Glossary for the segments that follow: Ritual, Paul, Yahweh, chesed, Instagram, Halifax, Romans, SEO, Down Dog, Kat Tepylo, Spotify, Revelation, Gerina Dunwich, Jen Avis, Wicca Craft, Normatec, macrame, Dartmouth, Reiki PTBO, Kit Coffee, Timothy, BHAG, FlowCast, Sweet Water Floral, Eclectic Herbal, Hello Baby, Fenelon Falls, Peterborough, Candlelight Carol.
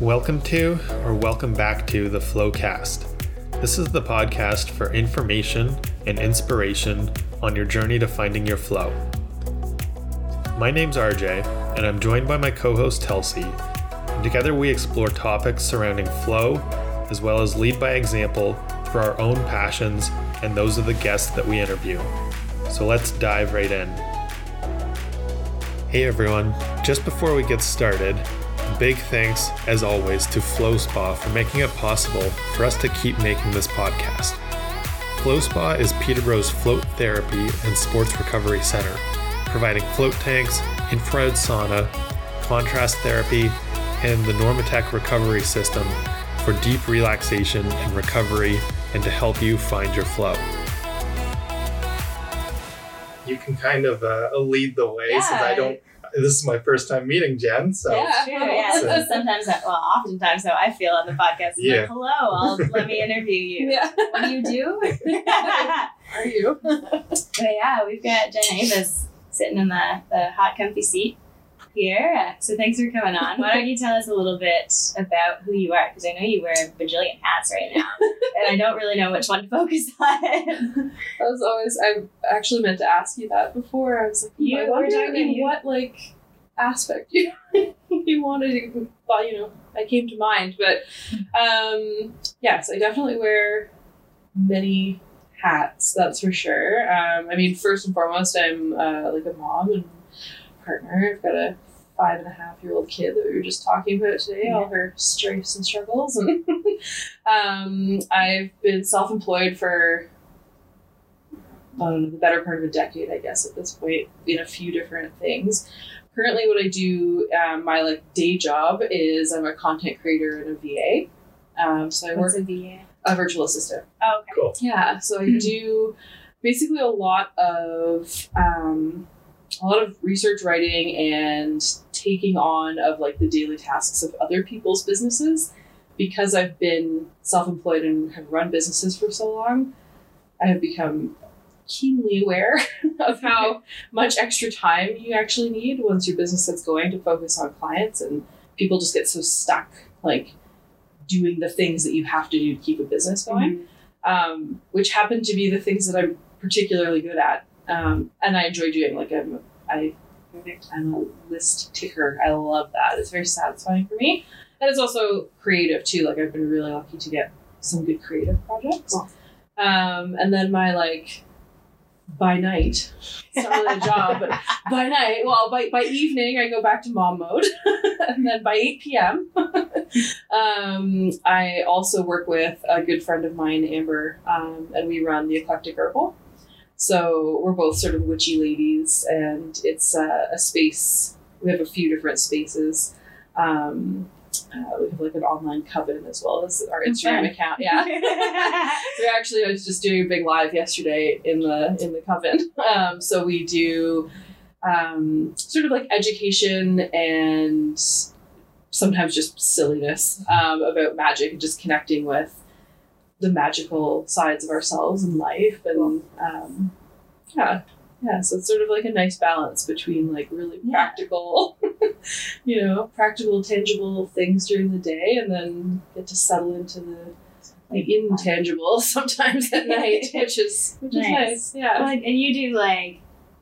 Welcome to, or welcome back to, the FlowCast. This is the podcast for information and inspiration on your journey to finding your flow. My name's RJ, and I'm joined by my co-host Telsey. Together we explore topics surrounding flow, as well as lead by example for our own passions and those of the guests that we interview. So let's dive right in. Hey everyone, just before we get started, big thanks, as always, to Flow Spa for making it possible for us to keep making this podcast. Flow Spa is Peterborough's float therapy and sports recovery center, providing float tanks, infrared sauna, contrast therapy, and the Normatec recovery system for deep relaxation and recovery and to help you find your flow. You can kind of lead the way, yeah. Since I don't. This is my first time meeting Jenn, so yeah, sure, yeah. So oftentimes, though, I feel on the podcast, yeah. Like, hello, let me interview you. Yeah. What do you do? Are you? But yeah, we've got Jenn Avis sitting in the hot, comfy seat here. So thanks for coming on. Why don't you tell us a little bit about who you are? Because I know you wear a bajillion hats right now, and I don't really know which one to focus on. I actually meant to ask you that before. I was like, you were talking what aspect you wanted to, well, I came to mind, but yes, I definitely wear many hats, that's for sure. I mean, first and foremost, I'm a mom and partner. I've got a 5.5-year-old kid that we were just talking about today, yeah. All her strengths and struggles. And I've been self-employed for the better part of a decade, I guess, at this point, in a few different things. Currently, what I do, my day job is I'm a content creator and a VA. So I work as a virtual assistant. Oh, okay. Cool. Yeah, so I do basically a lot of research writing and taking on of the daily tasks of other people's businesses. Because I've been self-employed and have run businesses for so long, I have become keenly aware of how much extra time you actually need once your business is going to focus on clients, and people just get so stuck doing the things that you have to do to keep a business going, which happen to be the things that I'm particularly good at. And I enjoy doing, I'm a list ticker. I love that. It's very satisfying for me. And it's also creative too. I've been really lucky to get some good creative projects. Cool. And then my, by night, it's not really a job, but by night, by evening, I go back to mom mode. And then by 8 p.m., I also work with a good friend of mine, Amber, and we run the Eclectic Herbal. So we're both sort of witchy ladies, and it's a space. We have a few different spaces. We have an online coven as well as our Instagram account. Yeah. So actually, I was just doing a big live yesterday in the coven. So we do sort of education and sometimes just silliness about magic and just connecting with the magical sides of ourselves and life. And so it's sort of a nice balance between really practical, practical, tangible things during the day, and then get to settle into the intangible sometimes at night, which is nice. Yeah. Well, and you do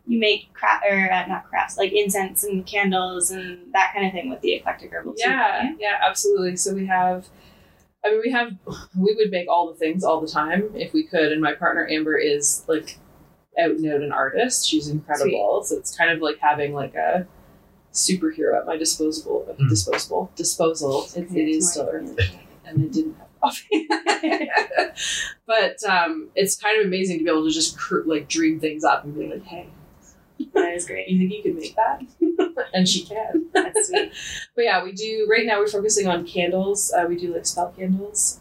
you make not crafts, incense and candles and that kind of thing with the Eclectic Herbal too. Yeah, absolutely. So we have, we would make all the things all the time if we could. And my partner, Amber, is out and out an artist. She's incredible. Sweet. So it's kind of having a superhero at my disposal. It is still early and I didn't have coffee. But it's kind of amazing to be able to just dream things up and be hey. That is great. You think you could make that? And she can. That's sweet. But yeah, we do. Right now, we're focusing on candles. We do spell candles,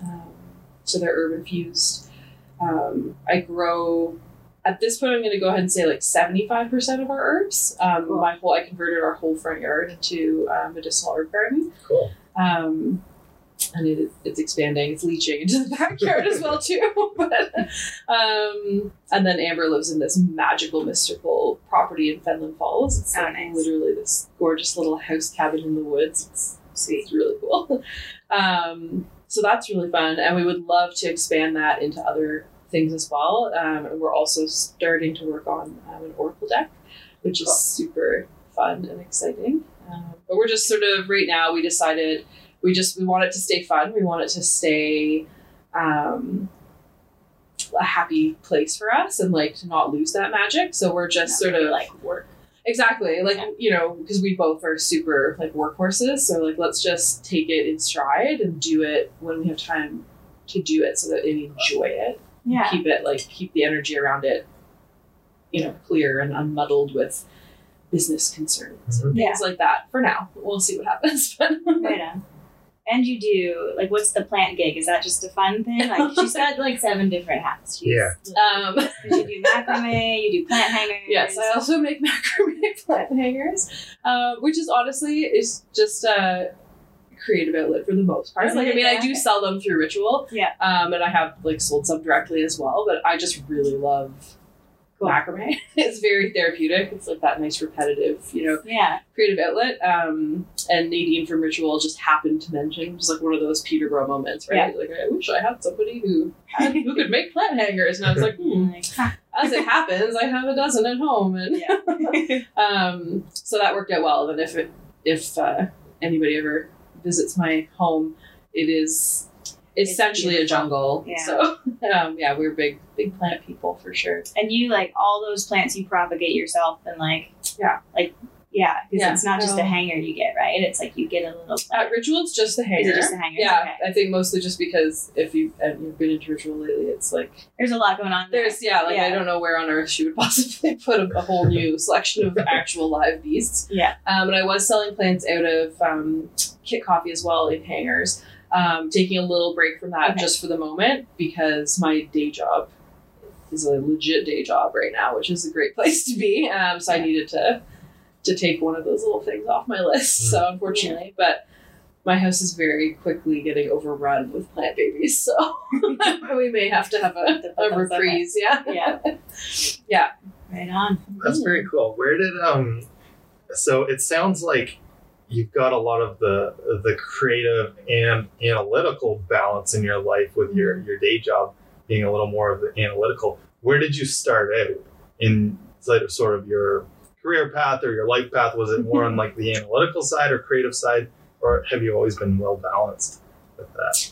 so they're herb infused. I grow. At this point, I'm going to go ahead and say 75% of our herbs. Cool. I converted our whole front yard into a medicinal herb garden. Cool. And it's expanding. It's leaching into the backyard as well too. And then Amber lives in this magical, mystical property in Fenelon Falls. It's literally this gorgeous little house cabin in the woods. It's So it's really cool. So that's really fun. And we would love to expand that into other things as well. And we're also starting to work on an oracle deck, which is super fun and exciting. But we're just sort of right now, we decided we want it to stay fun. We want it to stay a happy place for us and like to not lose that magic. So we're just sort of like work. Exactly. Like, you know, because we both are super like workhorses. So like, let's just take it in stride and do it when we have time to do it so that we enjoy it. Yeah. Keep it like, keep the energy around it, you know, clear and unmuddled with business concerns and things like that for now. We'll see what happens. Right on. And you do, like, what's the plant gig? Is that just a fun thing? Like, she's got, like, 7 different hats. She's, you do macrame, you do plant hangers. Yes, I also make macrame plant hangers, which is honestly, is just a creative outlet for the most part. Like, I mean, I do sell them through Ritual. Yeah. And I have, like, sold some directly as well, but I just really love macrame. It's very therapeutic. It's like that nice repetitive, you know, creative outlet. And Nadine from Ritual just happened to mention just like one of those Peterborough moments, right? Like, I wish I had somebody who could make plant hangers. And I was like, as it happens, I have a dozen at home. And so that worked out well. And if anybody ever visits my home, it is essentially a jungle. So we're big plant people for sure. And you like all those plants you propagate yourself and because it's not just a hanger you get, right? It's like you get a little plant. At Ritual it's just the hanger. Is it just the hanger? Yeah. Okay. I think mostly just because if you've been into Ritual lately, it's like there's a lot going on there. I don't know where on earth she would possibly put a whole new selection of actual live beasts. And I was selling plants out of Kit Coffee as well in hangers. Taking a little break from that just for the moment because my day job is a legit day job right now, which is a great place to be. I needed to take one of those little things off my list. So unfortunately, but my house is very quickly getting overrun with plant babies. So we may have to have a reprise. Yeah. Right on. That's very cool. Where did, so it sounds like you've got a lot of the creative and analytical balance in your life with your day job being a little more of the analytical. Where did you start out in sort of your career path or your life path? Was it more on like the analytical side or creative side, or have you always been well balanced with that?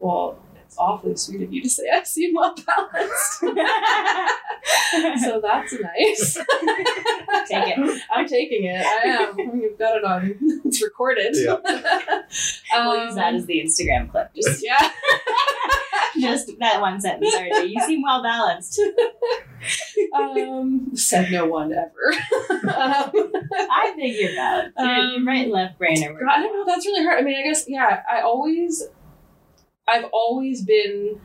Well, it's awfully sweet of you to say I seem well balanced. So that's nice. Take it. I'm taking it. I am. You've got it on. It's recorded. Yeah. We'll use that as the Instagram clip. Just just that one sentence. Already. You seem well balanced. Said no one ever. I think you're balanced. You're right, left brainer. I don't know. That's really hard. I mean, I guess I've always been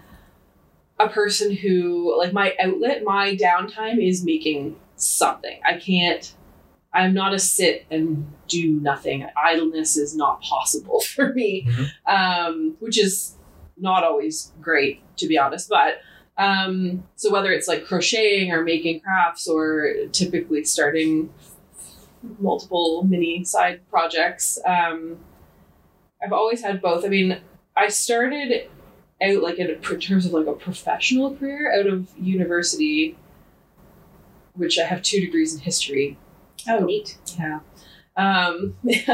a person who, like, my outlet, my downtime is making something. I'm not a sit and do nothing. Idleness is not possible for me, which is not always great, to be honest. But so whether it's like crocheting or making crafts or typically starting multiple mini side projects, I've always had both. I mean, I started out like in terms of like a professional career out of university, which I have 2 degrees in history. Oh, neat. Yeah. If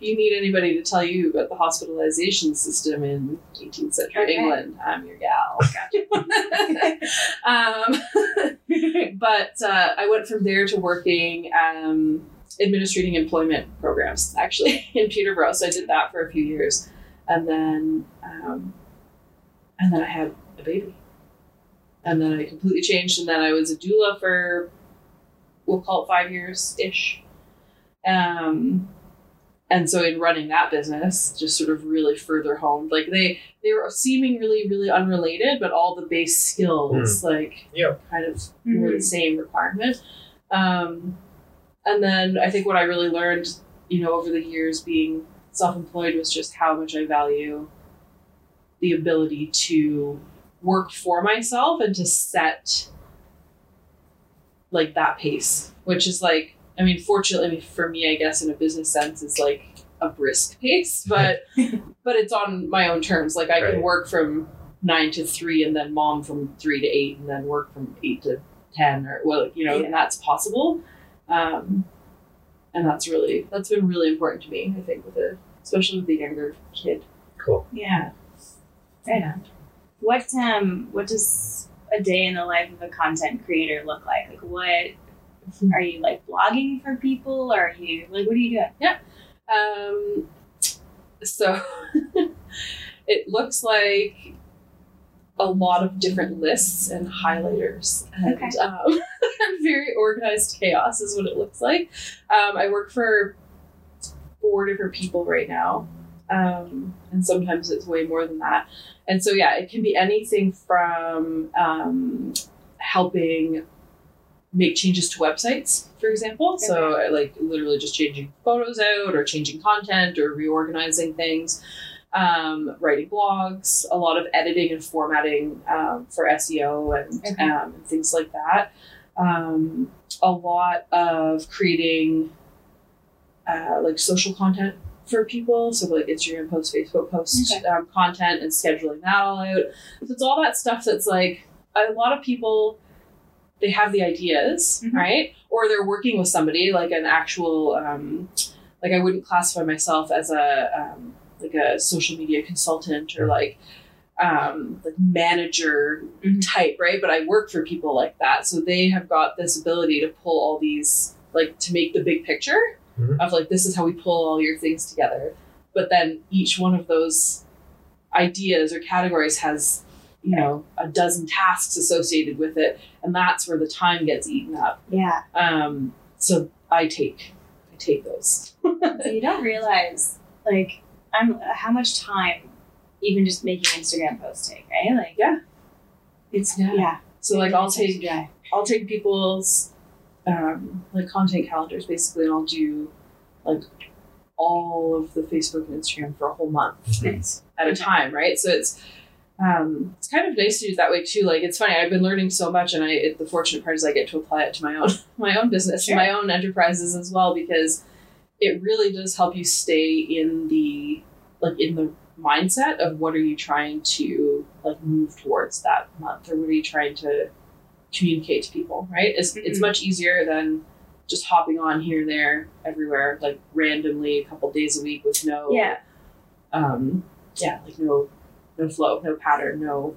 you need anybody to tell you about the hospitalization system in 18th century England, I'm your gal. Gotcha. But I went from there to working administrating employment programs, actually, in Peterborough. So I did that for a few years. And then I had a baby, and then I completely changed. And then I was a doula for, we'll call it 5 years-ish. And so in running that business, just sort of really further honed, like they were seeming really, really unrelated, but all the base skills, kind of were the same requirement. And then I think what I really learned, over the years being self-employed was just how much I value the ability to work for myself and to set like that pace, which is like, I mean, fortunately for me, I guess in a business sense is like a brisk pace, but but it's on my own terms. Like I right. can work from 9 to 3 and then mom from 3 to 8 and then work from 8 to 10 or well, you know, yeah. and that's possible. And that's been really important to me, I think, especially with the younger kid. Cool. Yeah. Right on. What does a day in the life of a content creator look like? Like what are you like blogging for people? Or are you like, what are you doing? Yeah. So it looks like a lot of different lists and highlighters and okay. Very organized chaos is what it looks like. I work for 4 different people right now. And sometimes it's way more than that. And so, yeah, it can be anything from helping make changes to websites, for example. Okay. So like literally just changing photos out or changing content or reorganizing things, writing blogs, a lot of editing and formatting for SEO and okay. Things like that. A lot of creating like social content for people, so like Instagram posts, Facebook posts, okay. Content, and scheduling that all out. So it's all that stuff that's like a lot of people, they have the ideas, mm-hmm. right? Or they're working with somebody, like an actual, like I wouldn't classify myself as a social media consultant or like manager mm-hmm. type, right? But I work for people like that, so they have got this ability to pull all these, like to make the big picture. Mm-hmm. Of like, this is how we pull all your things together. But then each one of those ideas or categories has, you know, a dozen tasks associated with it. And that's where the time gets eaten up. Yeah. So I take those. So you don't realize like how much time even just making Instagram posts take, right? Like, yeah. It's, yeah. So like I'll take people's, like content calendars basically, and I'll do like all of the Facebook and Instagram for a whole month mm-hmm. at a time, right? So it's kind of nice to do it that way too. Like it's funny, I've been learning so much, and the fortunate part is I get to apply it to my own business, sure. and my own enterprises as well, because it really does help you stay in the mindset of what are you trying to like move towards that month, or what are you trying to communicate to people, right? It's much easier than just hopping on here, there, everywhere, like randomly a couple days a week with no flow, no pattern, no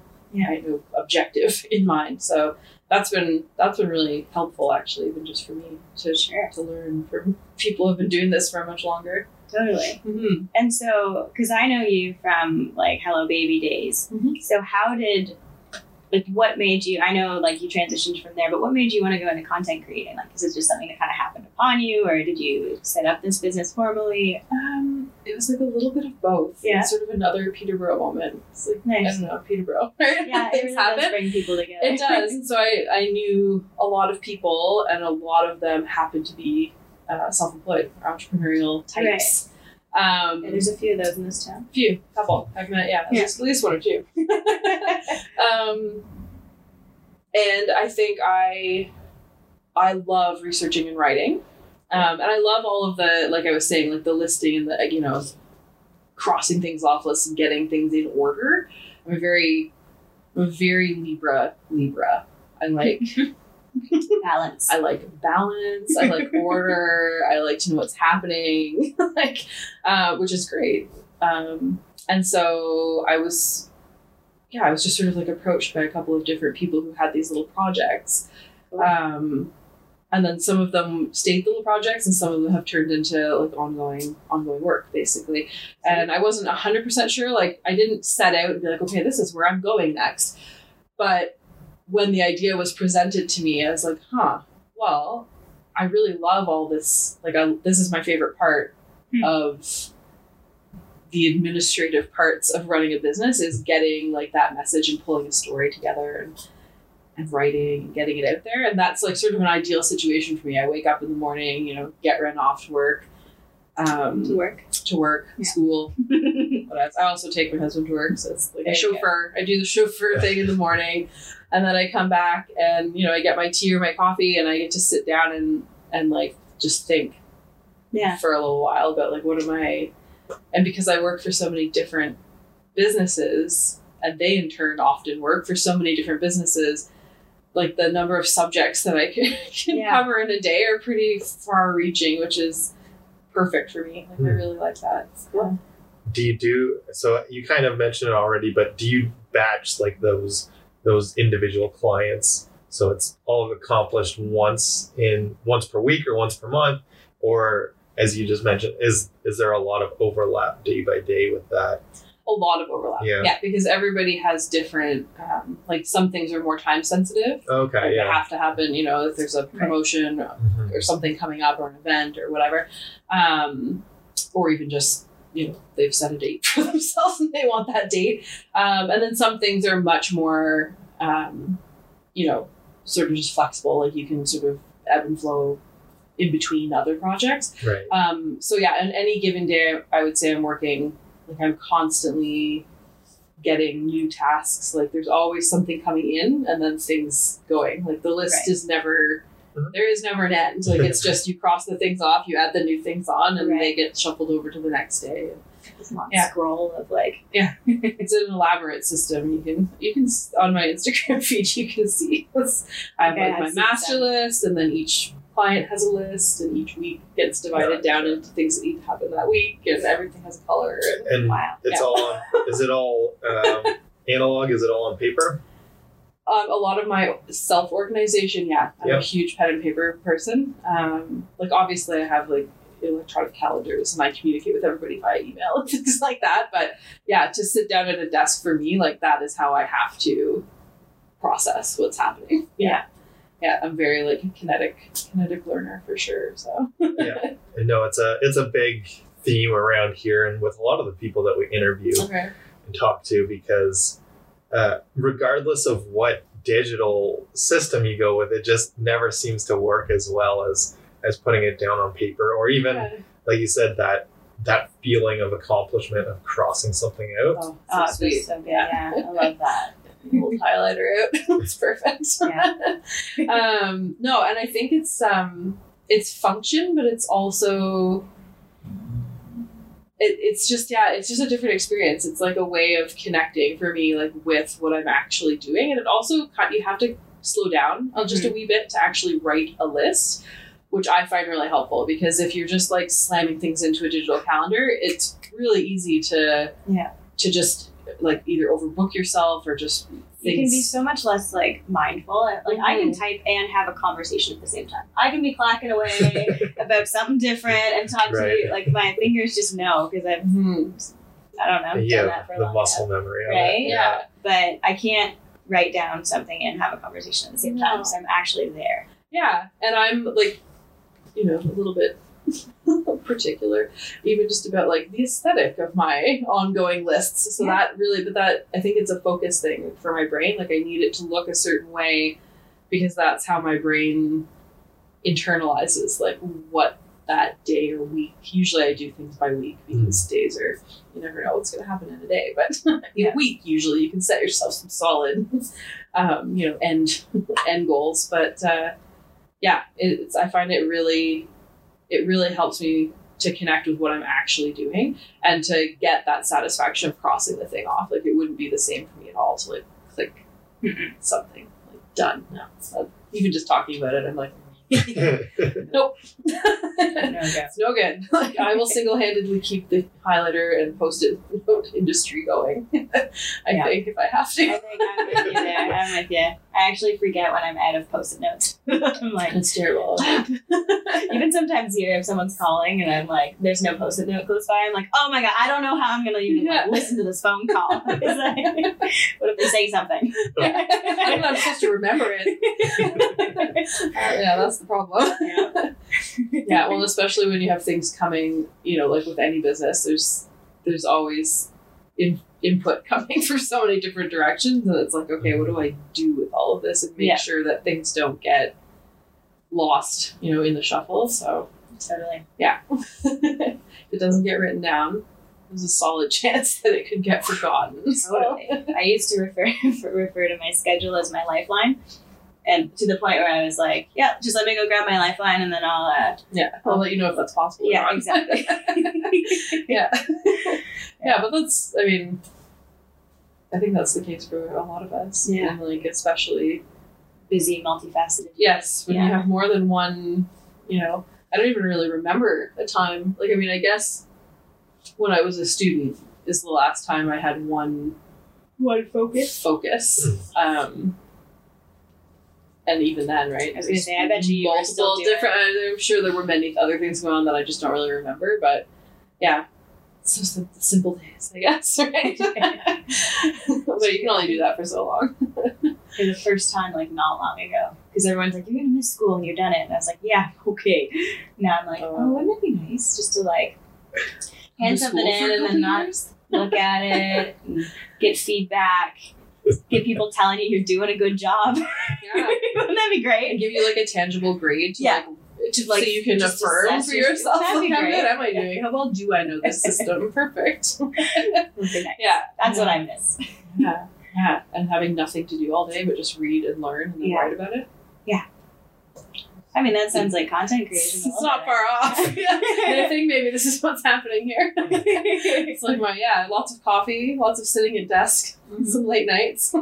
objective in mind. So that's been really helpful, actually, even just for me to learn from people who've been doing this for much longer. Totally. Mm-hmm. And so, because I know you from like Hello Baby days, mm-hmm. so what made you, I know like you transitioned from there, but what made you want to go into content creating? Like, is it just something that kind of happened upon you, or did you set up this business formally? It was like a little bit of both. Yeah. It's sort of another Peterborough moment. It's like, nice. I don't know, Peterborough. Yeah, it really does bring people together. It does. And so I knew a lot of people, and a lot of them happened to be self-employed, entrepreneurial types. Right. And there's a few of those in this town. Couple. I've met, at least one or two. And I think I love researching and writing. And I love all of the, like I was saying, like the listing and the, you know, crossing things off lists and getting things in order. I'm a very Libra. I like balance. I like balance. I like order. I like to know what's happening, which is great. And so I was just sort of like approached by a couple of different people who had these little projects. And then some of them stayed little projects, and some of them have turned into like ongoing work, basically. And I wasn't 100% sure, like I didn't set out and be like, okay, this is where I'm going next. But when the idea was presented to me, I was like, well, I really love all this. Like, this is my favorite part of the administrative parts of running a business, is getting like that message and pulling a story together and writing and getting it out there. And that's like sort of an ideal situation for me. I wake up in the morning, you know, get run off to work. School. I also take my husband to work, so it's like a chauffeur. I do the chauffeur thing in the morning, and then I come back, and you know, I get my tea or my coffee, and I get to sit down and like just think yeah. for a little while about like, what am I? And because I work for so many different businesses, and they in turn often work for so many different businesses, like the number of subjects that I can yeah. cover in a day are pretty far reaching, which is perfect for me. Like I really like that. It's cool. Do you do, so you kind of mentioned it already, but do you batch like those individual clients? So it's all accomplished once per week or once per month, or as you just mentioned, is there a lot of overlap day by day with that? A lot of overlap. Yeah. Yeah, because everybody has different, like some things are more time sensitive. Okay. Like yeah. They have to happen, you know, if there's a promotion mm-hmm. or something coming up or an event or whatever, or even just, you know, they've set a date for themselves and they want that date. And then some things are much more, you know, sort of just flexible. Like you can sort of ebb and flow in between other projects. Right. So yeah, on any given day, I would say I'm working. Like I'm constantly getting new tasks. Like there's always something coming in and then things going. Like the list right. is never, mm-hmm. there is never an end. Like it's just you cross the things off, you add the new things on and right. they get shuffled over to the next day. It's not yeah. scroll of like, yeah, it's an elaborate system. You can on my Instagram feed, you can see this. I have okay, like my master that. List, and then each client has a list, and each week gets divided yeah. down into things that need to happen that week, and everything has a color. And wow. it's yeah. all on, is it all analog? Is it all on paper? A lot of my self-organization, yeah. I'm yep. a huge pen and paper person. Like obviously I have like electronic calendars and I communicate with everybody via email and things like that. But yeah, to sit down at a desk for me, like that is how I have to process what's happening. Yeah. yeah. Yeah, I'm very like a kinetic learner for sure. So yeah, I know it's a big theme around here and with a lot of the people that we interview okay. and talk to, because regardless of what digital system you go with, it just never seems to work as well as putting it down on paper, or even okay. like you said, that feeling of accomplishment of crossing something out. Oh, sweet. So yeah, I love that. Old highlighter out. It's perfect. Yeah. No, and I think it's function, but it's also it's just a different experience. It's like a way of connecting for me, like with what I'm actually doing, and it also you have to slow down just a wee bit to actually write a list, which I find really helpful, because if you're just like slamming things into a digital calendar, it's really easy to just like either overbook yourself or just things. You can be so much less like mindful. Like mm-hmm. I can type and have a conversation at the same time. I can be clacking away about something different and talk right. to you. Like my fingers just know, because I've I don't know done that for a long time. The muscle memory, right? Yeah. But I can't write down something and have a conversation at the same time, so I'm actually there. Yeah, and I'm like, you know, a little bit particular, even just about like the aesthetic of my ongoing lists. So that really, but that I think it's a focus thing for my brain. Like I need it to look a certain way, because that's how my brain internalizes like what that day or week. Usually I do things by week, because days are, you never know what's going to happen in a day, but in a week usually you can set yourself some solid, you know, end goals. But I find it really helps me to connect with what I'm actually doing and to get that satisfaction of crossing the thing off. Like it wouldn't be the same for me at all to like click something like done. No, so even just talking about it, I'm like, nope, it's no good. Like I will single-handedly keep the highlighter and post-it note industry going. I think if I have to. I think I'm with you there. I'm with you. I actually forget when I'm out of post-it notes. I'm like, that's terrible. Even sometimes here, if someone's calling and I'm like, there's no post-it note close by, I'm like, oh my god, I don't know how I'm gonna even like, listen to this phone call. Like, what if they say something? I'm not supposed to remember it. That's the problem. Yeah, well, especially when you have things coming, you know, like with any business, there's always input coming from so many different directions, and it's like, okay, what do I do with all of this and make sure that things don't get lost, you know, in the shuffle. So totally, yeah. If it doesn't get written down, there's a solid chance that it could get forgotten. Totally. I used to refer to my schedule as my lifeline. And to the point where I was like, yeah, just let me go grab my lifeline and then I'll... I'll let you know if that's possible. Yeah, exactly. Yeah, but that's, I mean, I think that's the case for a lot of us. Yeah. And like, especially... busy, multifaceted. Yes, when you have more than one, you know, I don't even really remember a time. Like, I mean, I guess when I was a student is the last time I had one focus. And even then, right? I was going to say, I bet you were still different. I'm sure there were many other things going on that I just don't really remember, but yeah, it's just the simple days, I guess, right? But you can only do that for so long. For the first time, like, not long ago, because everyone's like, you're gonna miss school and you're done it, and I was like, yeah, okay. Now I'm like, oh, wouldn't it be nice just to like hand something in and then not look at it and get feedback, get people telling you you're doing a good job. Yeah. Wouldn't that be great? And give you like a tangible grade to so you can affirm for yourself. Like, how good am I doing? How well do I know this system? Perfect. Nice. Yeah, that's what I miss. Yeah. Yeah, and having nothing to do all day but just read and learn and then write about it. Yeah. I mean, that sounds like content creation. It's not far off. And I think maybe this is what's happening here. It's like my, lots of coffee, lots of sitting at desk, some late nights,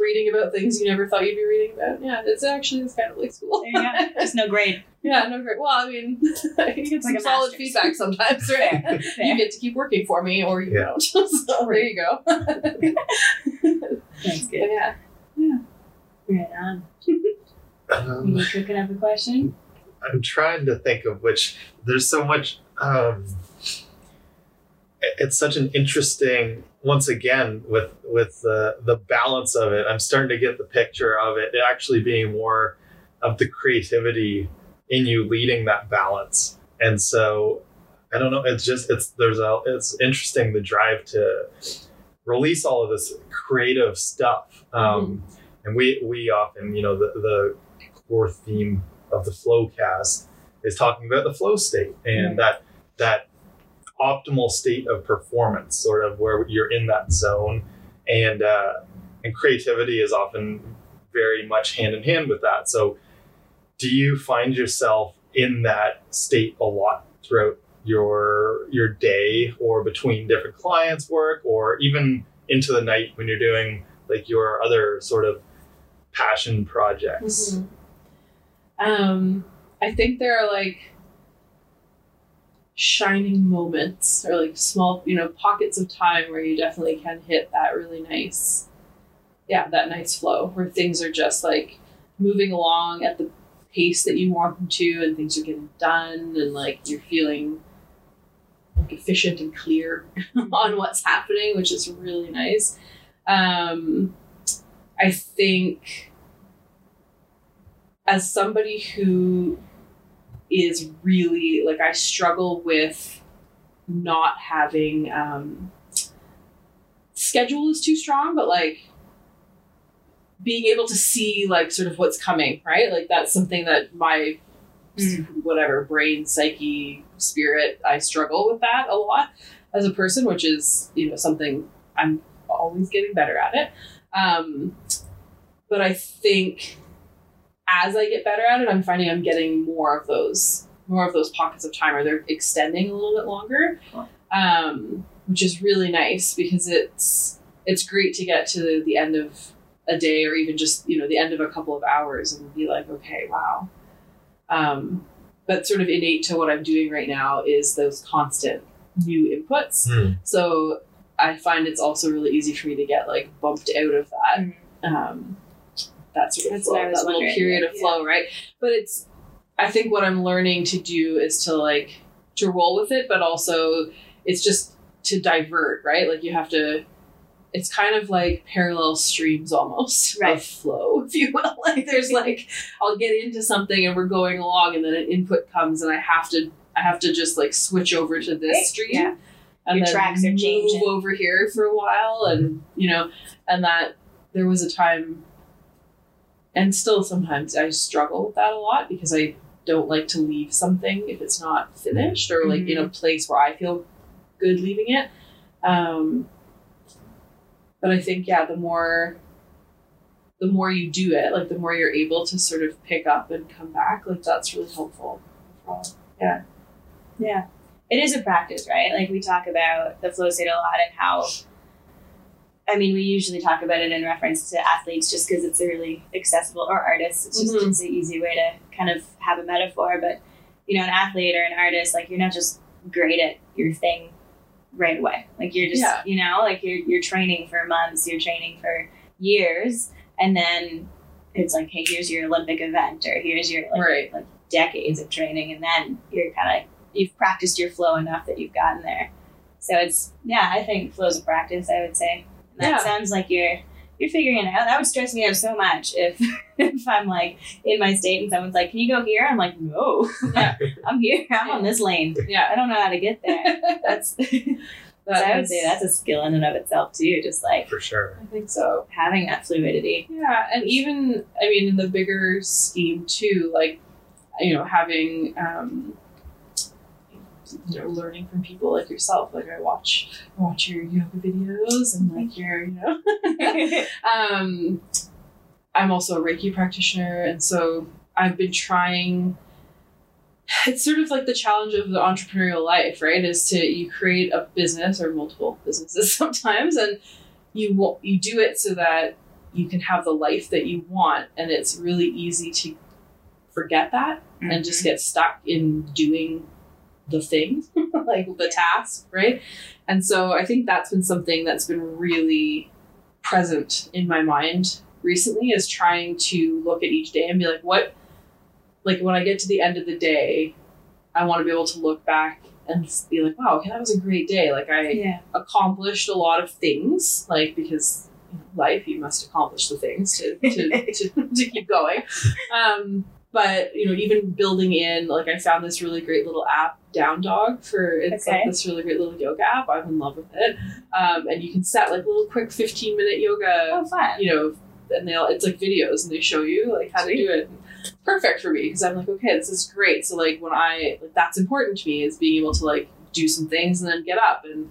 reading about things you never thought you'd be reading about. Yeah, it's kind of like school. Yeah, just no grade. Yeah, no grade. Well, I mean, you get some solid feedback sometimes, right? Fair. You get to keep working for me or you don't. So there you go. That's good. Yeah. Yeah. Right on. Are you cooking up a question? I'm trying to think of which. There's so much. It's such an interesting. Once again, with the balance of it, I'm starting to get the picture of it actually being more of the creativity in you leading that balance. And so, I don't know. It's just it's interesting, the drive to release all of this creative stuff. And we often, you know, the core theme of the FlowCast is talking about the flow state and that optimal state of performance, sort of where you're in that zone, and creativity is often very much hand in hand with that. So, do you find yourself in that state a lot throughout your day, or between different clients' work, or even into the night when you're doing like your other sort of passion projects? I think there are like shining moments or like small, you know, pockets of time where you definitely can hit that really nice, that nice flow where things are just like moving along at the pace that you want them to, and things are getting done, and like you're feeling like efficient and clear on what's happening, which is really nice. I think as somebody who is really, like, I struggle with not having, schedule is too strong, but like being able to see like sort of what's coming, right? Like that's something that my whatever brain, psyche, spirit, I struggle with that a lot as a person, which is, you know, something I'm always getting better at it. But I think as I get better at it, I'm finding I'm getting more of those pockets of time, or they're extending a little bit longer, which is really nice, because it's great to get to the end of a day, or even just, you know, the end of a couple of hours and be like, okay, wow. But sort of innate to what I'm doing right now is those constant new inputs. So I find it's also really easy for me to get like bumped out of that, that sort of flow, that little period of flow, right? But it's, I think what I'm learning to do is to like, to roll with it, but also it's just to divert, right? Like you have to, it's kind of like parallel streams almost, right? Of flow, if you will. Like there's like, I'll get into something and we're going along, and then an input comes and I have to just like switch over to this stream. Yeah. And your then tracks are changing. Move over here for a while, and you know, and that there was a time, and still sometimes I struggle with that a lot, because I don't like to leave something if it's not finished, or like in a place where I feel good leaving it. But I think the more the more you do it, like the more you're able to sort of pick up and come back, like that's really helpful. Yeah. Yeah. It is a practice, right? Like we talk about the flow state a lot and how, I mean, we usually talk about it in reference to athletes just because it's a really accessible, or artists, it's just it's an easy way to kind of have a metaphor, but you know, an athlete or an artist, like you're not just great at your thing right away. Like you're just, you know, like you're training for months, you're training for years. And then it's like, hey, here's your Olympic event, or here's your like decades of training. And then you're kind of, you've practiced your flow enough that you've gotten there. So it's, yeah, I think flow's a practice, I would say. And that sounds like you're figuring it out. That would stress me out so much if I'm like in my state and someone's like, can you go here? I'm like, no, I'm here. I'm on this lane. I don't know how to get there. That's, so I would say that's a skill in and of itself too. Just like, for sure. I think so. Having that fluidity. Yeah. And even, I mean, in the bigger scheme too, like, you know, having, you know, learning from people like yourself. Like I watch your yoga videos and like your, you know, I'm also a Reiki practitioner. And so I've been trying, it's sort of like the challenge of the entrepreneurial life, right? Is to, you create a business or multiple businesses sometimes, and you do it so that you can have the life that you want. And it's really easy to forget that and just get stuck in doing the thing, like the task, right? And so I think that's been something that's been really present in my mind recently, is trying to look at each day and be like, what, like when I get to the end of the day, I want to be able to look back and be like, wow, okay, that was a great day. Like I accomplished a lot of things, like, because in life, you must accomplish the things to keep going. But, you know, even building in, like, I found this really great little app, Down Dog, like this really great little yoga app. I'm in love with it. And you can set like little quick 15-minute yoga, you know, and it's like videos and they show you like how to do it. Perfect for me, because I'm like, okay, this is great. So like when that's important to me, is being able to like do some things and then get up and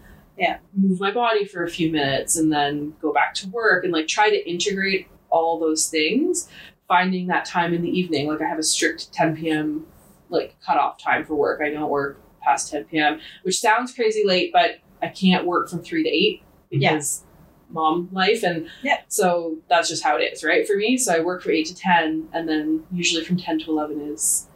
move my body for a few minutes and then go back to work and like try to integrate all those things. Finding that time in the evening, like I have a strict 10 p.m. like cutoff time for work. I don't work past 10 p.m., which sounds crazy late, but I can't work from 3 to 8 because mom life. And so that's just how it is, right? For me. So I work from 8 to 10, and then usually from 10 to 11 is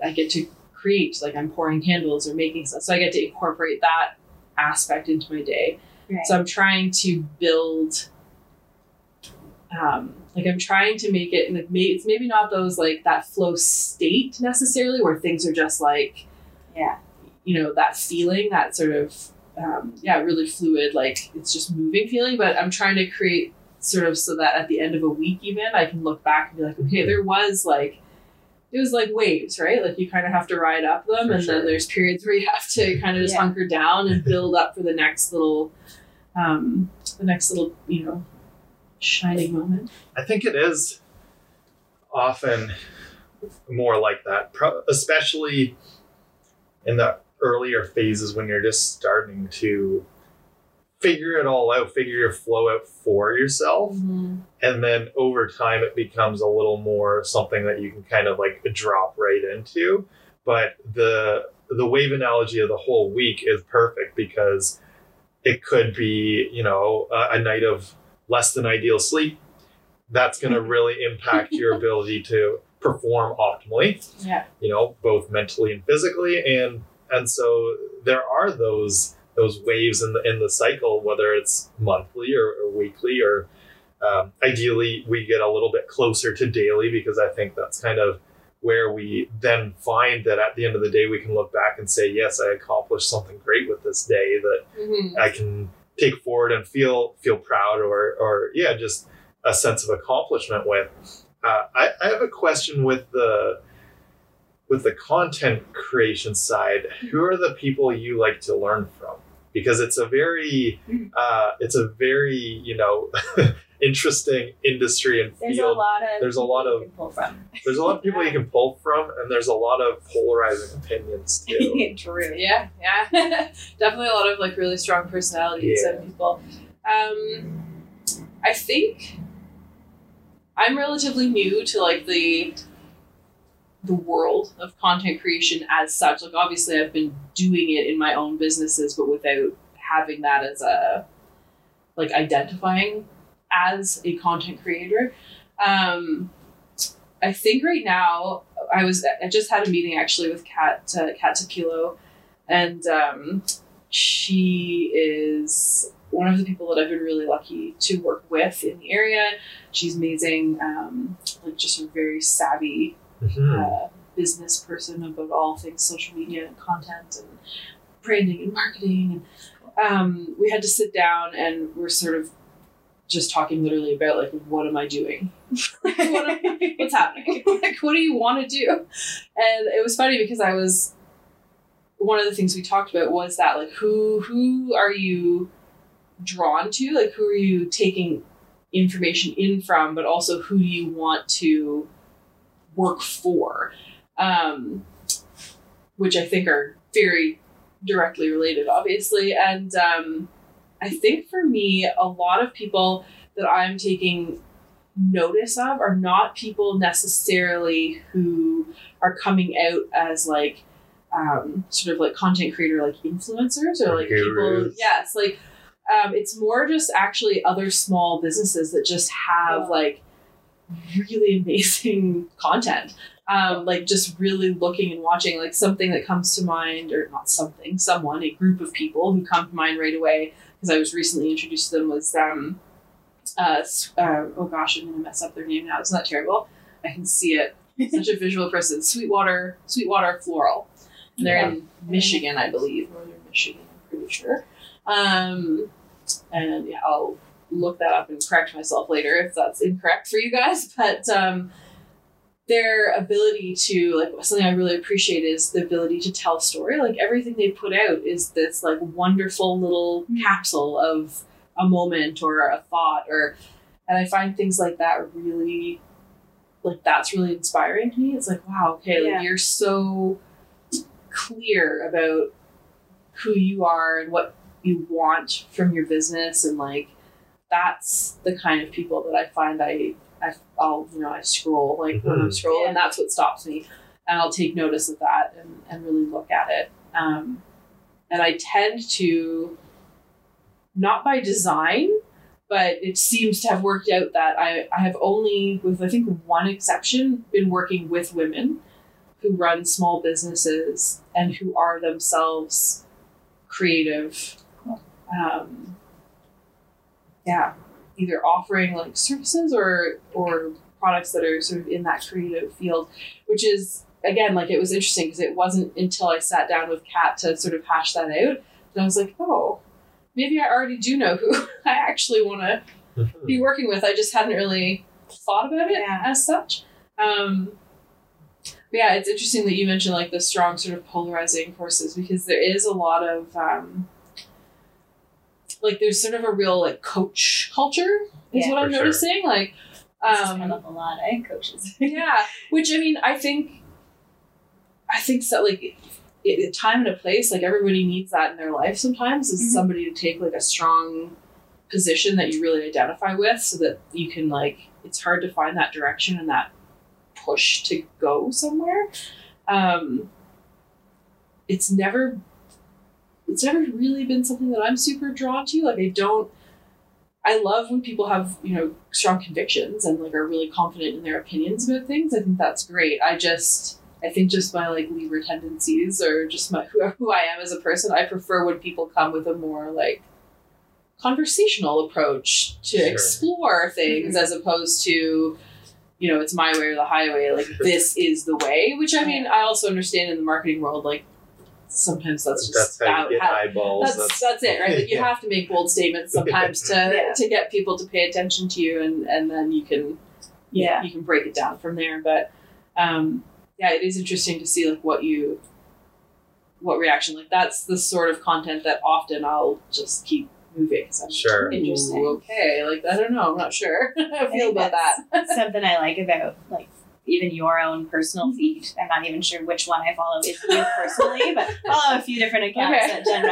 I get to create, like I'm pouring candles or making stuff. So I get to incorporate that aspect into my day. Right. So I'm trying to build, like I'm trying to make it, and it's maybe not those like that flow state necessarily, where things are just like, you know, that feeling, that sort of, really fluid, like it's just moving feeling. But I'm trying to create sort of so that at the end of a week, even I can look back and be like, okay, there was like, it was like waves, right? Like you kind of have to ride up them, then there's periods where you have to kind of just hunker down and build up for the next little, you know, shining moment. I think it is often more like that, especially in the earlier phases when you're just starting to figure it all out, figure your flow out for yourself. Mm-hmm. And then over time, it becomes a little more something that you can kind of like drop right into. But the wave analogy of the whole week is perfect, because it could be, you know, a night of less than ideal sleep. That's going to really impact your ability to perform optimally, you know, both mentally and physically. And so there are those waves in the cycle, whether it's monthly or weekly, or ideally we get a little bit closer to daily, because I think that's kind of where we then find that at the end of the day, we can look back and say, yes, I accomplished something great with this day that I can take forward and feel proud or just a sense of accomplishment with. I have a question with the content creation side. Who are the people you like to learn from? Because it's a very you know, interesting industry and field. There's a lot of people you can pull from, and there's a lot of polarizing opinions too. True. Yeah. Definitely a lot of like really strong personalities and people. I think I'm relatively new to like the world of content creation as such. Like obviously I've been doing it in my own businesses, but without having that as a, like identifying as a content creator. I think right now I just had a meeting actually with Kat Tepylo, and she is one of the people that I've been really lucky to work with in the area. She's amazing, like just a very savvy business person about all things social media and content and branding and marketing. And we had to sit down and we're sort of just talking literally about like, what am I doing? What's happening? Like, what do you want to do? And it was funny because I was, one of the things we talked about was that like, who are you drawn to? Like, who are you taking information in from, but also who do you want to work for? Which I think are very directly related, obviously. And I think for me, a lot of people that I'm taking notice of are not people necessarily who are coming out as like sort of like content creator, like influencers or like people. Yes, like it's more just actually other small businesses that just have like really amazing content. Like just really looking and watching, like something that comes to mind, or not something, someone, a group of people who come to mind right away, because I was recently introduced to them, was oh gosh, I'm gonna mess up their name now. It's not terrible. I can see it. Such a visual person. Sweet Water Floral. And they're in Michigan, I believe. Northern Michigan, I'm pretty sure. And yeah, I'll look that up and correct myself later if that's incorrect for you guys. But their ability to, like, something I really appreciate is the ability to tell a story. Like everything they put out is this like wonderful little capsule of a moment or a thought, or, and I find things like that really, like, that's really inspiring to me. It's like, wow, okay, like you're so clear about who you are and what you want from your business, and like that's the kind of people that I find I'll you know, I scroll, like when I'm scrolling, and that's what stops me, and I'll take notice of that and really look at it. And I tend to, not by design, but it seems to have worked out that I have only, with I think one exception, been working with women who run small businesses and who are themselves creative. Either offering like services or products that are sort of in that creative field, which is, again, like it was interesting because it wasn't until I sat down with Kat to sort of hash that out that I was like, oh, maybe I already do know who I actually want to be working with. I just hadn't really thought about it as such. But yeah, it's interesting that you mentioned like the strong sort of polarizing forces, because there is a lot of, like there's sort of a real like coach culture is what I'm noticing. Sure. Like, it's kind of a lot of coaches. Which, I mean, I think so, like, a time and a place, like everybody needs that in their life sometimes, is somebody to take like a strong position that you really identify with, so that you can, like, it's hard to find that direction and that push to go somewhere. It's never really been something that I'm super drawn to. Like I love when people have, you know, strong convictions and like are really confident in their opinions about things. I think that's great. I think just my like Libra tendencies, or just my who I am as a person, I prefer when people come with a more like conversational approach to explore things, as opposed to, you know, it's my way or the highway, like this is the way, which I mean, I also understand in the marketing world, like sometimes that's how you get eyeballs. That's it, right? Like you have to make bold statements sometimes to get people to pay attention to you, and then you can, you can break it down from there. But, it is interesting to see like what reaction, like that's the sort of content that often I'll just keep moving. So I'm interesting. Okay. Like, I don't know. I'm not sure how I feel about that. Something I like about like even your own personal feed. I'm not even sure which one I follow is you personally, but I follow a few different accounts that Jen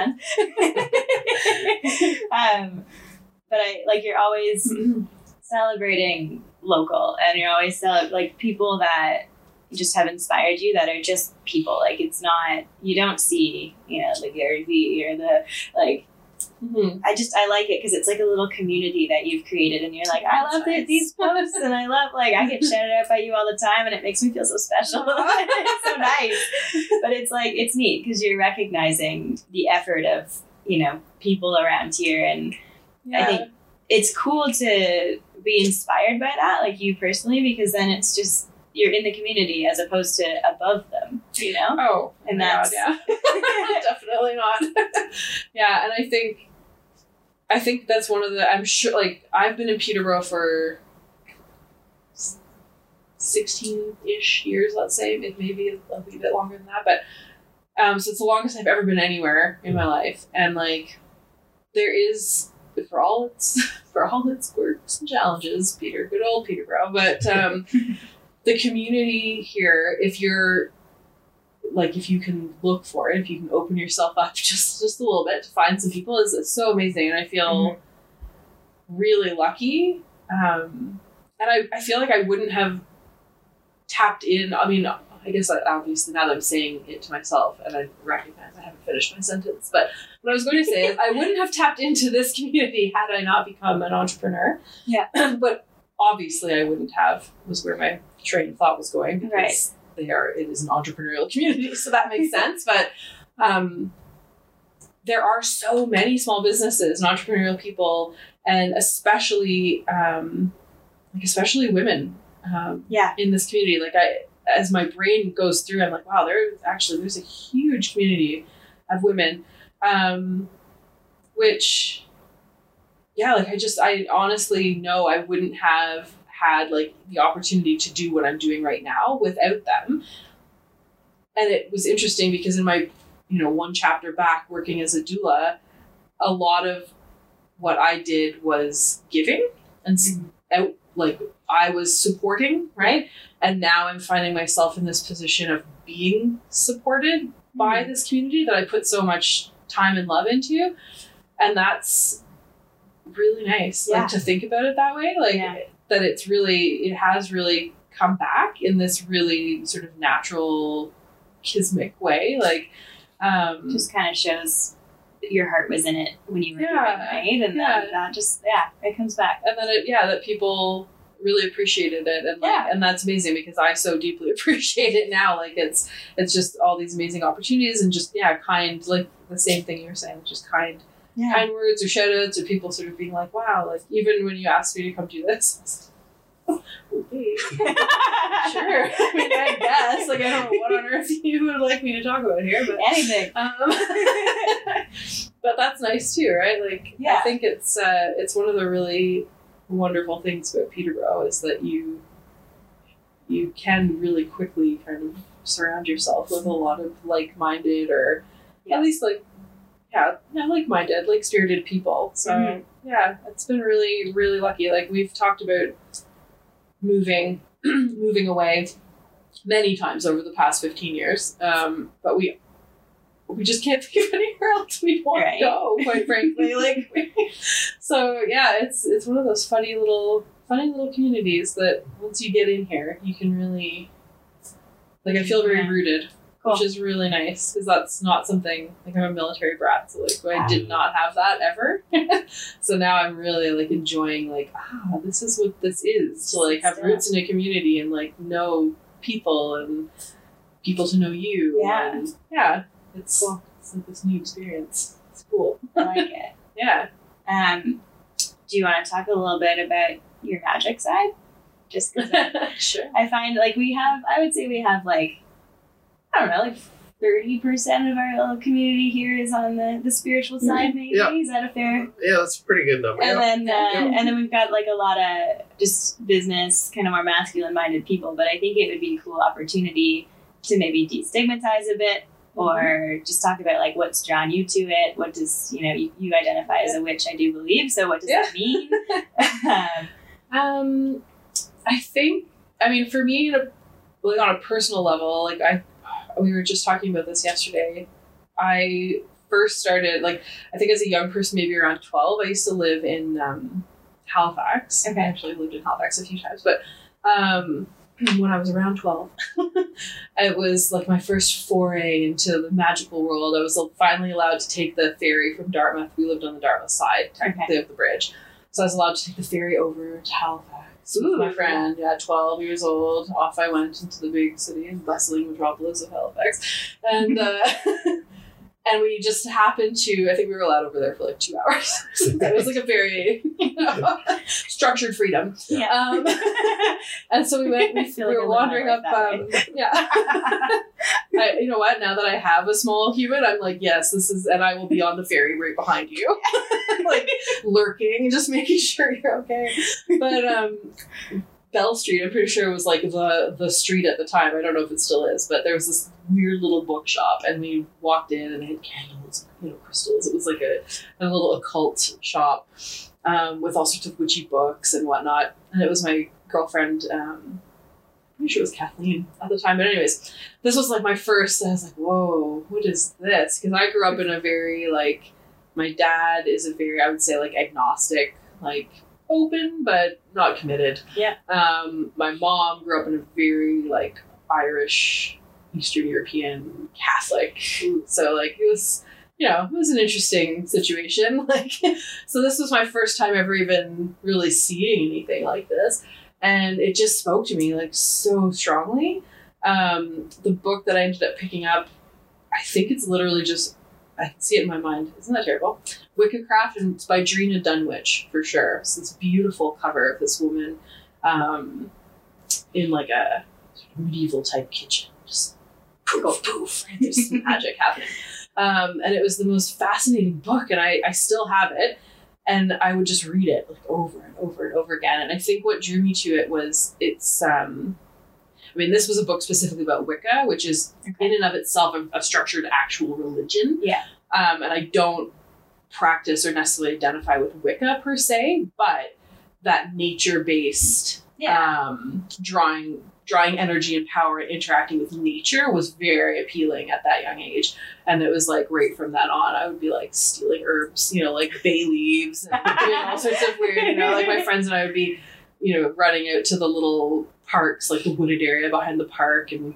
runs. But I like, you're always celebrating local, and you're always like people that just have inspired you, that are just people. Like, it's not, you don't see, you know, the Gary Vee or the like. Mm-hmm. I like it because it's like a little community that you've created, and you're like, I love these posts, and I love, like, I get shouted out by you all the time, and it makes me feel so special. It's so nice. But it's like, it's neat because you're recognizing the effort of, you know, people around here, and yeah. I think it's cool to be inspired by that, like you personally, because then it's just, you're in the community as opposed to above them, you know? Oh, and that's God, yeah. Definitely not. Yeah, and I think that's one of the, I'm sure, like, I've been in Peterborough for 16-ish years, let's say. It may be a little bit longer than that, but so it's the longest I've ever been anywhere in my life. And, like, there is, for all its quirks and challenges, good old Peterborough, but the community here, if you're like, if you can look for it, if you can open yourself up just a little bit to find some people, is so amazing. And I feel mm-hmm. really lucky. And I feel like I wouldn't have tapped in. I mean, I guess obviously now that I'm saying it to myself, and I recognize I haven't finished my sentence, but what I was going to say is I wouldn't have tapped into this community had I not become an entrepreneur. Yeah. But obviously I wouldn't have, was where my train of thought was going, because right. It is an entrepreneurial community, so that makes sense. But there are so many small businesses and entrepreneurial people, and especially women in this community. Like, as my brain goes through, I'm like, wow, there's a huge community of women, which, yeah, like I honestly know I wouldn't have had like the opportunity to do what I'm doing right now without them. And it was interesting because in my, you know, one chapter back working as a doula, a lot of what I did was giving and like I was supporting, right? And now I'm finding myself in this position of being supported by this community that I put so much time and love into. And that's really nice, like, to think about it that way. Like, that it has really come back in this really sort of natural, kismic way. Like, just kind of shows that your heart was in it when you were doing it, right? And that just, it comes back. And then that people really appreciated it. And like, and that's amazing because I so deeply appreciate it now. Like, it's just all these amazing opportunities, and just, kind, like the same thing you were saying, just kind words or shout outs, or people sort of being like, wow, like even when you asked me to come do this, I was like, okay, sure. I mean, I guess, like, I don't know what on earth you would like me to talk about here, but anything. But that's nice too, right? Like, I think it's one of the really wonderful things about Peterborough is that you can really quickly kind of surround yourself with a lot of like-minded, or at least like-minded, like-spirited people. So, it's been really, really lucky. Like, we've talked about moving away many times over the past 15 years. But we just can't think of anywhere else we want to go, quite frankly. Like, so, it's one of those funny little communities that once you get in here, you can really, like, I feel very rooted. Cool. Which is really nice, because that's not something, like, I'm a military brat, so like I did not have that ever. So now I'm really like enjoying, like, this is what this is, to like have roots in a community and like know people and people to know you. It's cool. It's like this new experience. It's cool. I like it. Do you want to talk a little bit about your magic side? Just because sure. I find like we have like, I don't know, like 30% of our little community here is on the spiritual side, maybe. Yeah. Is that a fair? Yeah, that's a pretty good number. And then we've got like a lot of just business, kind of more masculine-minded people. But I think it would be a cool opportunity to maybe destigmatize a bit, or just talk about like what's drawn you to it. What does, you know, you identify as a witch? I do believe. So what does that mean? I think, I mean, for me, like on a personal level, like we were just talking about this yesterday. I first started, like, I think as a young person, maybe around 12, I used to live in Halifax. Okay. I actually lived in Halifax a few times, but when I was around 12, it was like my first foray into the magical world. I was finally allowed to take the ferry from Dartmouth. We lived on the Dartmouth side, technically, of the bridge. So I was allowed to take the ferry over to Halifax with my friend. Yeah, 12 years old. Off I went into the big city and bustling metropolis of Halifax. And and we just happened to, I think we were allowed over there for like 2 hours. It was like a very structured freedom. Yeah. And so we went, we were wandering up. Yeah. You know what? Now that I have a small human, I'm like, yes, this is, and I will be on the ferry right behind you. Like lurking and just making sure you're okay. But, Bell Street, I'm pretty sure it was like the street at the time. I don't know if it still is, but there was this weird little bookshop, and we walked in and they had candles, crystals. It was like a little occult shop with all sorts of witchy books and whatnot. And it was my girlfriend, I'm pretty sure it was Kathleen at the time. But anyways, this was like my first, and I was like, whoa, what is this? Because I grew up in a very, like, my dad is a very, I would say, like, agnostic, like, open but not committed. Yeah. My mom grew up in a very like Irish, Eastern European Catholic. Ooh. So like it was, it was an interesting situation. Like, so this was my first time ever even really seeing anything like this, and it just spoke to me like so strongly. The book that I ended up picking up, I think it's literally just, I can see it in my mind. Isn't that terrible? Wicca Craft, and it's by Gerina Dunwich, for sure. It's this beautiful cover of this woman in like a medieval type kitchen. Just poof, poof. And there's some magic happening. And it was the most fascinating book, and I still have it. And I would just read it like over and over and over again. And I think what drew me to it was it's... I mean, this was a book specifically about Wicca, which is in and of itself a structured actual religion. Yeah. And I don't practice or necessarily identify with Wicca per se, but that nature-based drawing energy and power and interacting with nature was very appealing at that young age. And it was like right from that on, I would be like stealing herbs, like bay leaves and doing all sorts of weird, like my friends and I would be, running out to the little parks, like the wooded area behind the park, and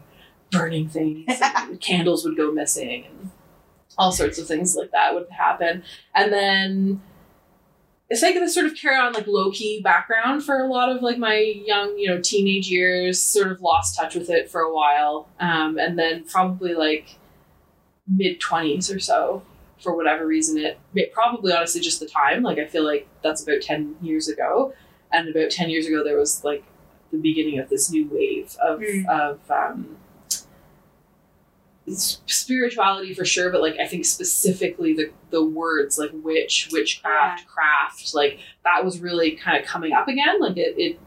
burning things, and candles would go missing, and all sorts of things like that would happen. And then it's like this sort of carry on, like low key background for a lot of like my young, teenage years, sort of lost touch with it for a while. And then probably like mid 20s or so, for whatever reason, it probably honestly just the time, like I feel like that's about 10 years ago. And about 10 years ago, there was like the beginning of this new wave of spirituality for sure. But like, I think specifically the words like witch, witchcraft, craft, like that was really kind of coming up again. Like it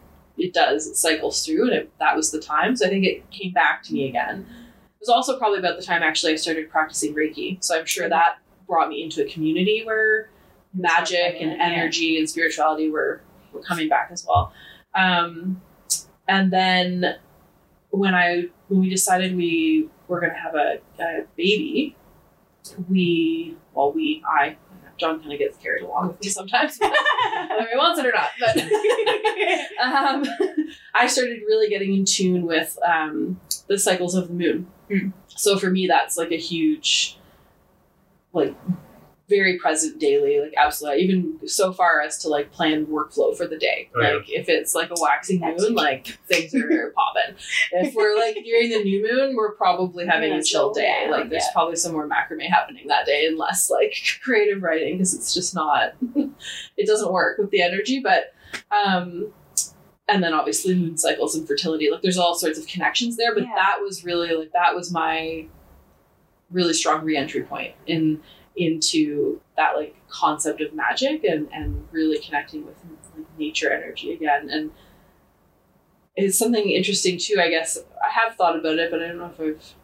cycles through, and that was the time. So I think it came back to me again. It was also probably about the time actually I started practicing Reiki. So I'm sure that brought me into a community where magic and energy and spirituality were coming back as well. And then when we decided we were going to have a baby, John kind of gets carried along with me sometimes, whether he wants it or not, but I started really getting in tune with the cycles of the moon. Mm. So for me, that's like a huge, like, very present daily, like absolutely, even so far as to like plan workflow for the day. Like if it's like a waxing moon, like things are popping. If we're like during the new moon, we're probably having a chill day. Like there's probably some more macrame happening that day, and less like creative writing, because it's just not, it doesn't work with the energy. But, and then obviously moon cycles and fertility, like there's all sorts of connections there, but that was really like, that was my really strong re-entry point into that like concept of magic and really connecting with like nature energy again. And it's something interesting too, I guess. I have thought about it, but I don't know if I've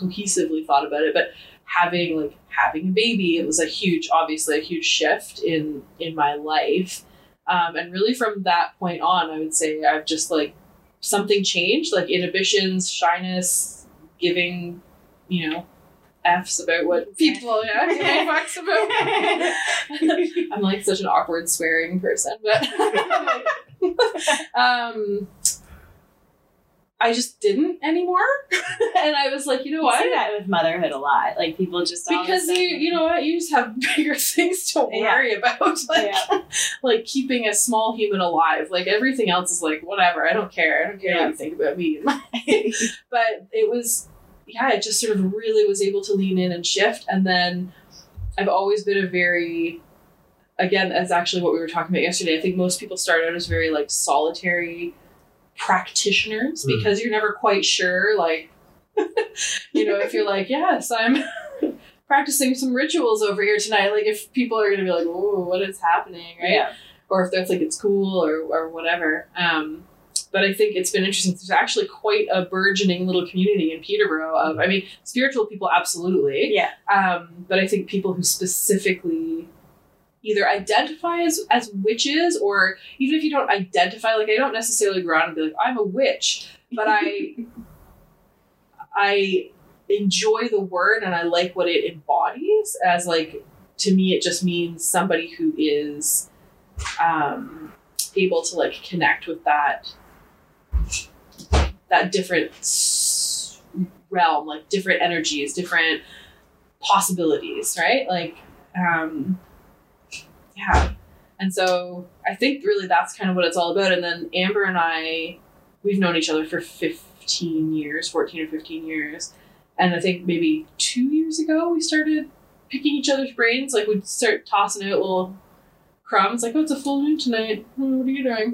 cohesively thought about it, but having a baby, it was obviously a huge shift in my life. And really from that point on, I would say I've just like something changed, like inhibitions, shyness, giving, F's about what people fucks about. I'm like such an awkward swearing person, but I just didn't anymore. And I was like, you know what? I see that with motherhood a lot. Like people just because you know what, you just have bigger things to worry about. Like, like keeping a small human alive. Like everything else is like whatever. I don't care. I don't care what you think about me. But it was it just sort of really was able to lean in and shift. And then I've always been a very that's actually what we were talking about yesterday. I think most people start out as very like solitary practitioners because you're never quite sure, like you know, if you're like, yes, I'm practicing some rituals over here tonight, like if people are gonna be like, oh, what is happening, right? Or if they're like, it's cool or whatever. But I think it's been interesting. There's actually quite a burgeoning little community in Peterborough of, I mean, spiritual people, absolutely. But I think people who specifically either identify as witches, or even if you don't identify, like I don't necessarily go around and be like, I'm a witch, but I enjoy the word and I like what it embodies as, like, to me, it just means somebody who is able to like connect with that different realm, like different energies, different possibilities, right? Like, and so I think really that's kind of what it's all about. And then Amber and I, we've known each other for 14 or 15 years. And I think maybe 2 years ago, we started picking each other's brains. Like we'd start tossing out little crumbs. Like, oh, it's a full moon tonight. What are you doing?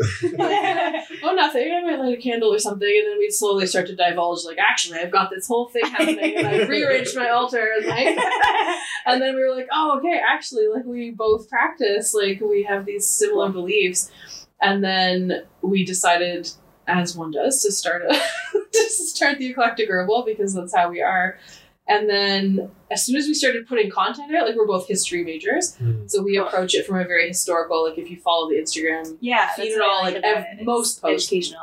Oh, nothing. I might light a candle or something. And then we'd slowly start to divulge, like, actually, I've got this whole thing happening. And I've rearranged my altar. And, like, and then we were like, oh, okay, actually, like, we both practice. Like, we have these similar beliefs. And then we decided, as one does, to start the Eclectic Herbal, because that's how we are. And then as soon as we started putting content out, like we're both history majors. So we approach it from a very historical, like if you follow the Instagram feed at all, like most posts. Educational.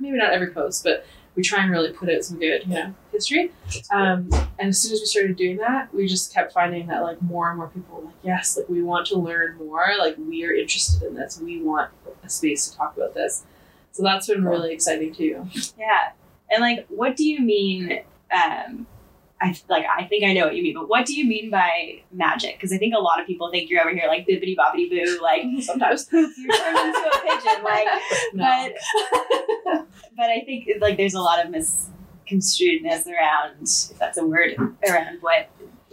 Maybe not every post, but we try and really put out some good, you know, history. And as soon as we started doing that, we just kept finding that like more and more people were like, yes, like we want to learn more. Like we are interested in this. We want a space to talk about this. So that's been really exciting too. And like, what do you mean, I think I know what you mean, but what do you mean by magic? Because I think a lot of people think you're over here like bibbity bobbity boo, like sometimes you're turned into a pigeon, like. But I think like there's a lot of misconstruedness around, if that's a word, around what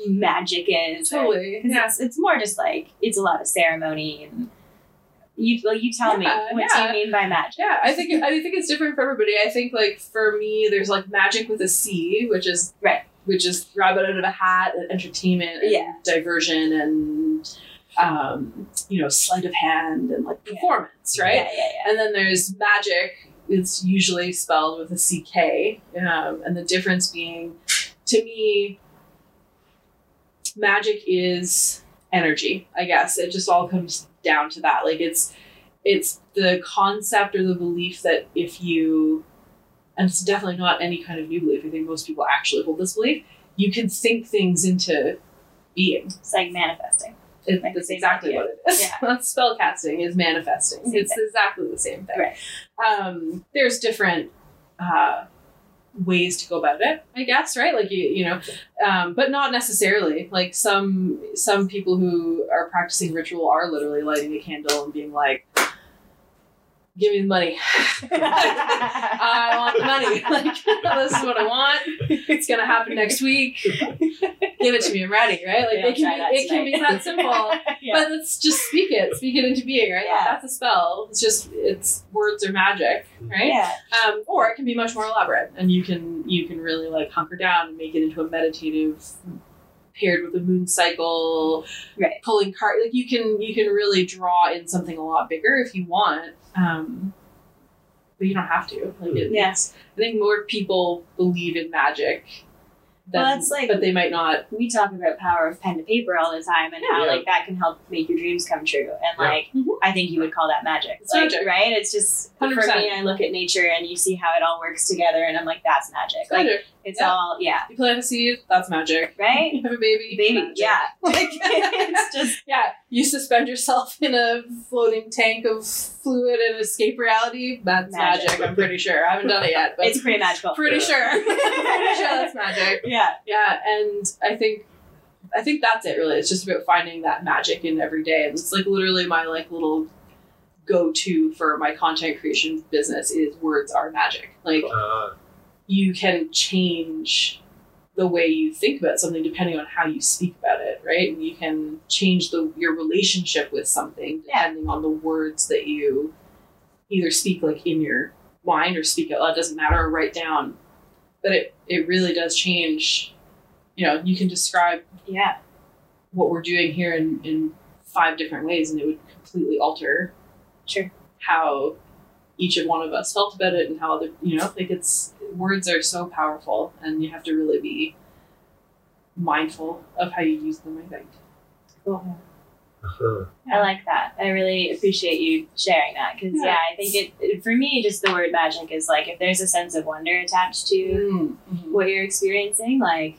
magic is. Totally. It's more just like it's a lot of ceremony and. You tell me, what do you mean by magic? I think it's different for everybody. I think like for me, there's like magic with a C, which is rabbit out of a hat, and entertainment, and diversion, and you know, sleight of hand, and like performance, right? And then there's magic. It's usually spelled with a CK, and the difference being, to me, magic is energy. I guess it just all comes down to that. Like it's the concept or the belief that if you, and it's definitely not any kind of new belief, I think most people actually hold this belief, you can think things into being. It's like manifesting. That's exactly what it is. That's spellcasting is manifesting. It's exactly the same thing. Right. There's different ways to go about it, I guess, right? Like you know, but not necessarily. Like some people who are practicing ritual are literally lighting a candle and being like, "Give me the money. I want the money. Like this is what I want. It's gonna happen next week. Give it to me. I'm ready." Right? Like it can be that simple. But let's just speak it into being. Right? Yeah. That's a spell. It's words are magic. Right? Yeah. Or it can be much more elaborate, and you can really like hunker down and make it into a meditative, paired with a moon cycle, pulling card. Like you can really draw in something a lot bigger if you want. But you don't have to. Like, I think more people believe in magic Then, well, it's like, but they might not. We talk about power of pen to paper all the time, and how like that can help make your dreams come true. And like, I think you would call that magic. It's magic, right? It's just 100%. For me, I look at nature and you see how it all works together, and I'm like, that's magic. It's like magic. It's all You plant a seed, that's magic, right? You have a baby, magic. It's just You suspend yourself in a floating tank of fluid and escape reality. That's magic. I'm pretty sure. I haven't done it yet, but it's pretty magical. Pretty sure that's magic. Yeah, and I think that's it really. It's just about finding that magic in every day. And it's like literally my like little go-to for my content creation business is words are magic. Like you can change the way you think about something depending on how you speak about it, right? And you can change your relationship with something depending on the words that you either speak like in your mind or speak out loud, doesn't matter, or write down. But it really does change. You know, you can describe what we're doing here in 5 different ways, and it would completely alter how each of one of us felt about it and how other, you know, like words are so powerful, and you have to really be mindful of how you use them, I think. Cool. I like that. I really appreciate you sharing that because I think it for me, just the word magic is like, if there's a sense of wonder attached to what you're experiencing, like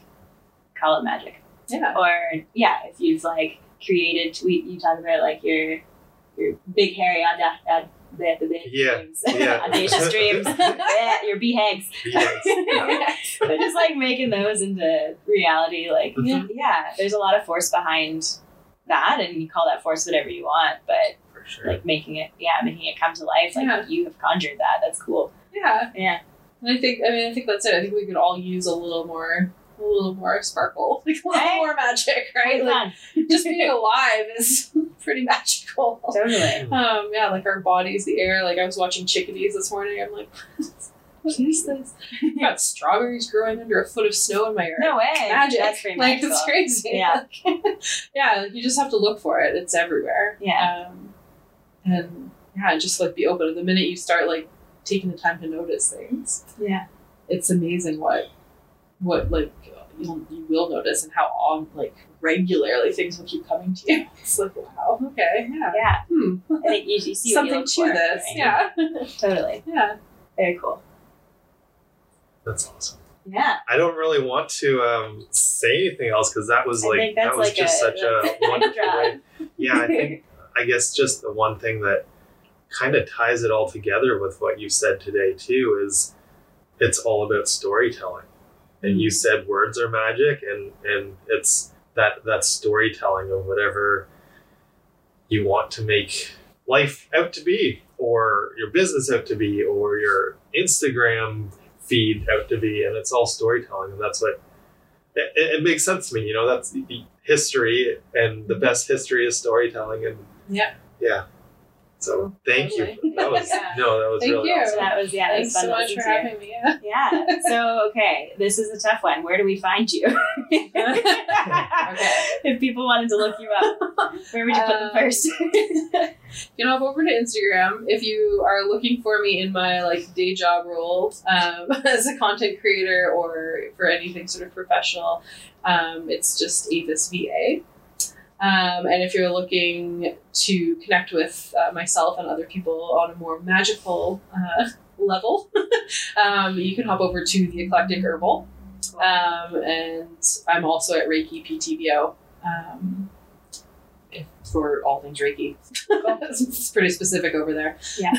call it magic. Or if you've like created, you talk about like your big hairy audacious dreams, your BHAGs. But just like making those into reality, like there's a lot of force behind that, and you call that force whatever you want, but like making it come to life, like you have conjured that. That's cool. And I think that's it. I think we could all use a little more sparkle, like a little more magic, right? Like, just being alive is pretty magical. Totally. Like our bodies, the air. Like I was watching chickadees this morning. I'm like, what is this? I got strawberries growing under a foot of snow in my yard. No way. Magic. That's pretty magical. Like, it's crazy. Yeah. Like, you just have to look for it. It's everywhere. Yeah. Just like be open. The minute you start like taking the time to notice things, it's amazing what like you will notice and how on like regularly things will keep coming to you. It's like, wow, okay, I think you see something what you look to for, this, right? Totally, very cool. That's awesome. Yeah. I don't really want to say anything else because that was like that was like just such a wonderful way. Yeah, I guess just the one thing that kind of ties it all together with what you said today too is it's all about storytelling. And you said words are magic, and it's that storytelling of whatever you want to make life out to be, or your business out to be, or your Instagram feed out to be, and it's all storytelling. And that's what it makes sense to me. You know, that's the history, and the best history is storytelling. And so thank you. That was that was really awesome. That was Thanks so much for having me. Yeah. So okay, this is a tough one. Where do we find you? If people wanted to look you up, where would you put them first? You know, I'm over to Instagram. If you are looking for me in my like day job role as a content creator or for anything sort of professional, it's just AvisVA. And if you're looking to connect with myself and other people on a more magical level, you can hop over to the Eclectic Herbal. And I'm also at Reiki PTBO for all things Reiki. It's pretty specific over there. Yeah.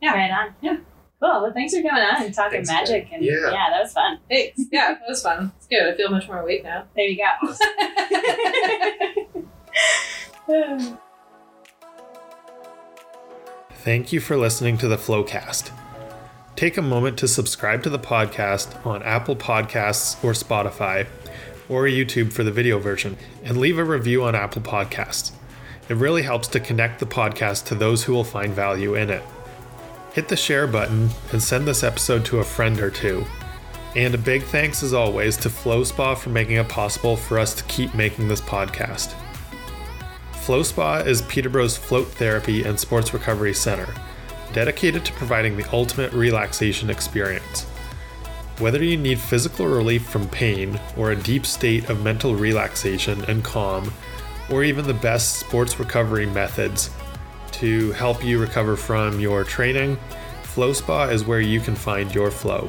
Right on. Yeah. Cool. Well, thanks for coming on and talking magic. And that was fun. Thanks. Yeah, that was fun. It's good. I feel much more awake now. There you go. Thank you for listening to the FlowCast. Take a moment to subscribe to the podcast on Apple Podcasts or Spotify or YouTube for the video version, and leave a review on Apple Podcasts. It really helps to connect the podcast to those who will find value in it. Hit the share button and send this episode to a friend or two. And a big thanks as always to Flow Spa for making it possible for us to keep making this podcast. Flow Spa is Peterborough's float therapy and sports recovery center, dedicated to providing the ultimate relaxation experience. Whether you need physical relief from pain or a deep state of mental relaxation and calm, or even the best sports recovery methods to help you recover from your training, Flow Spa is where you can find your flow.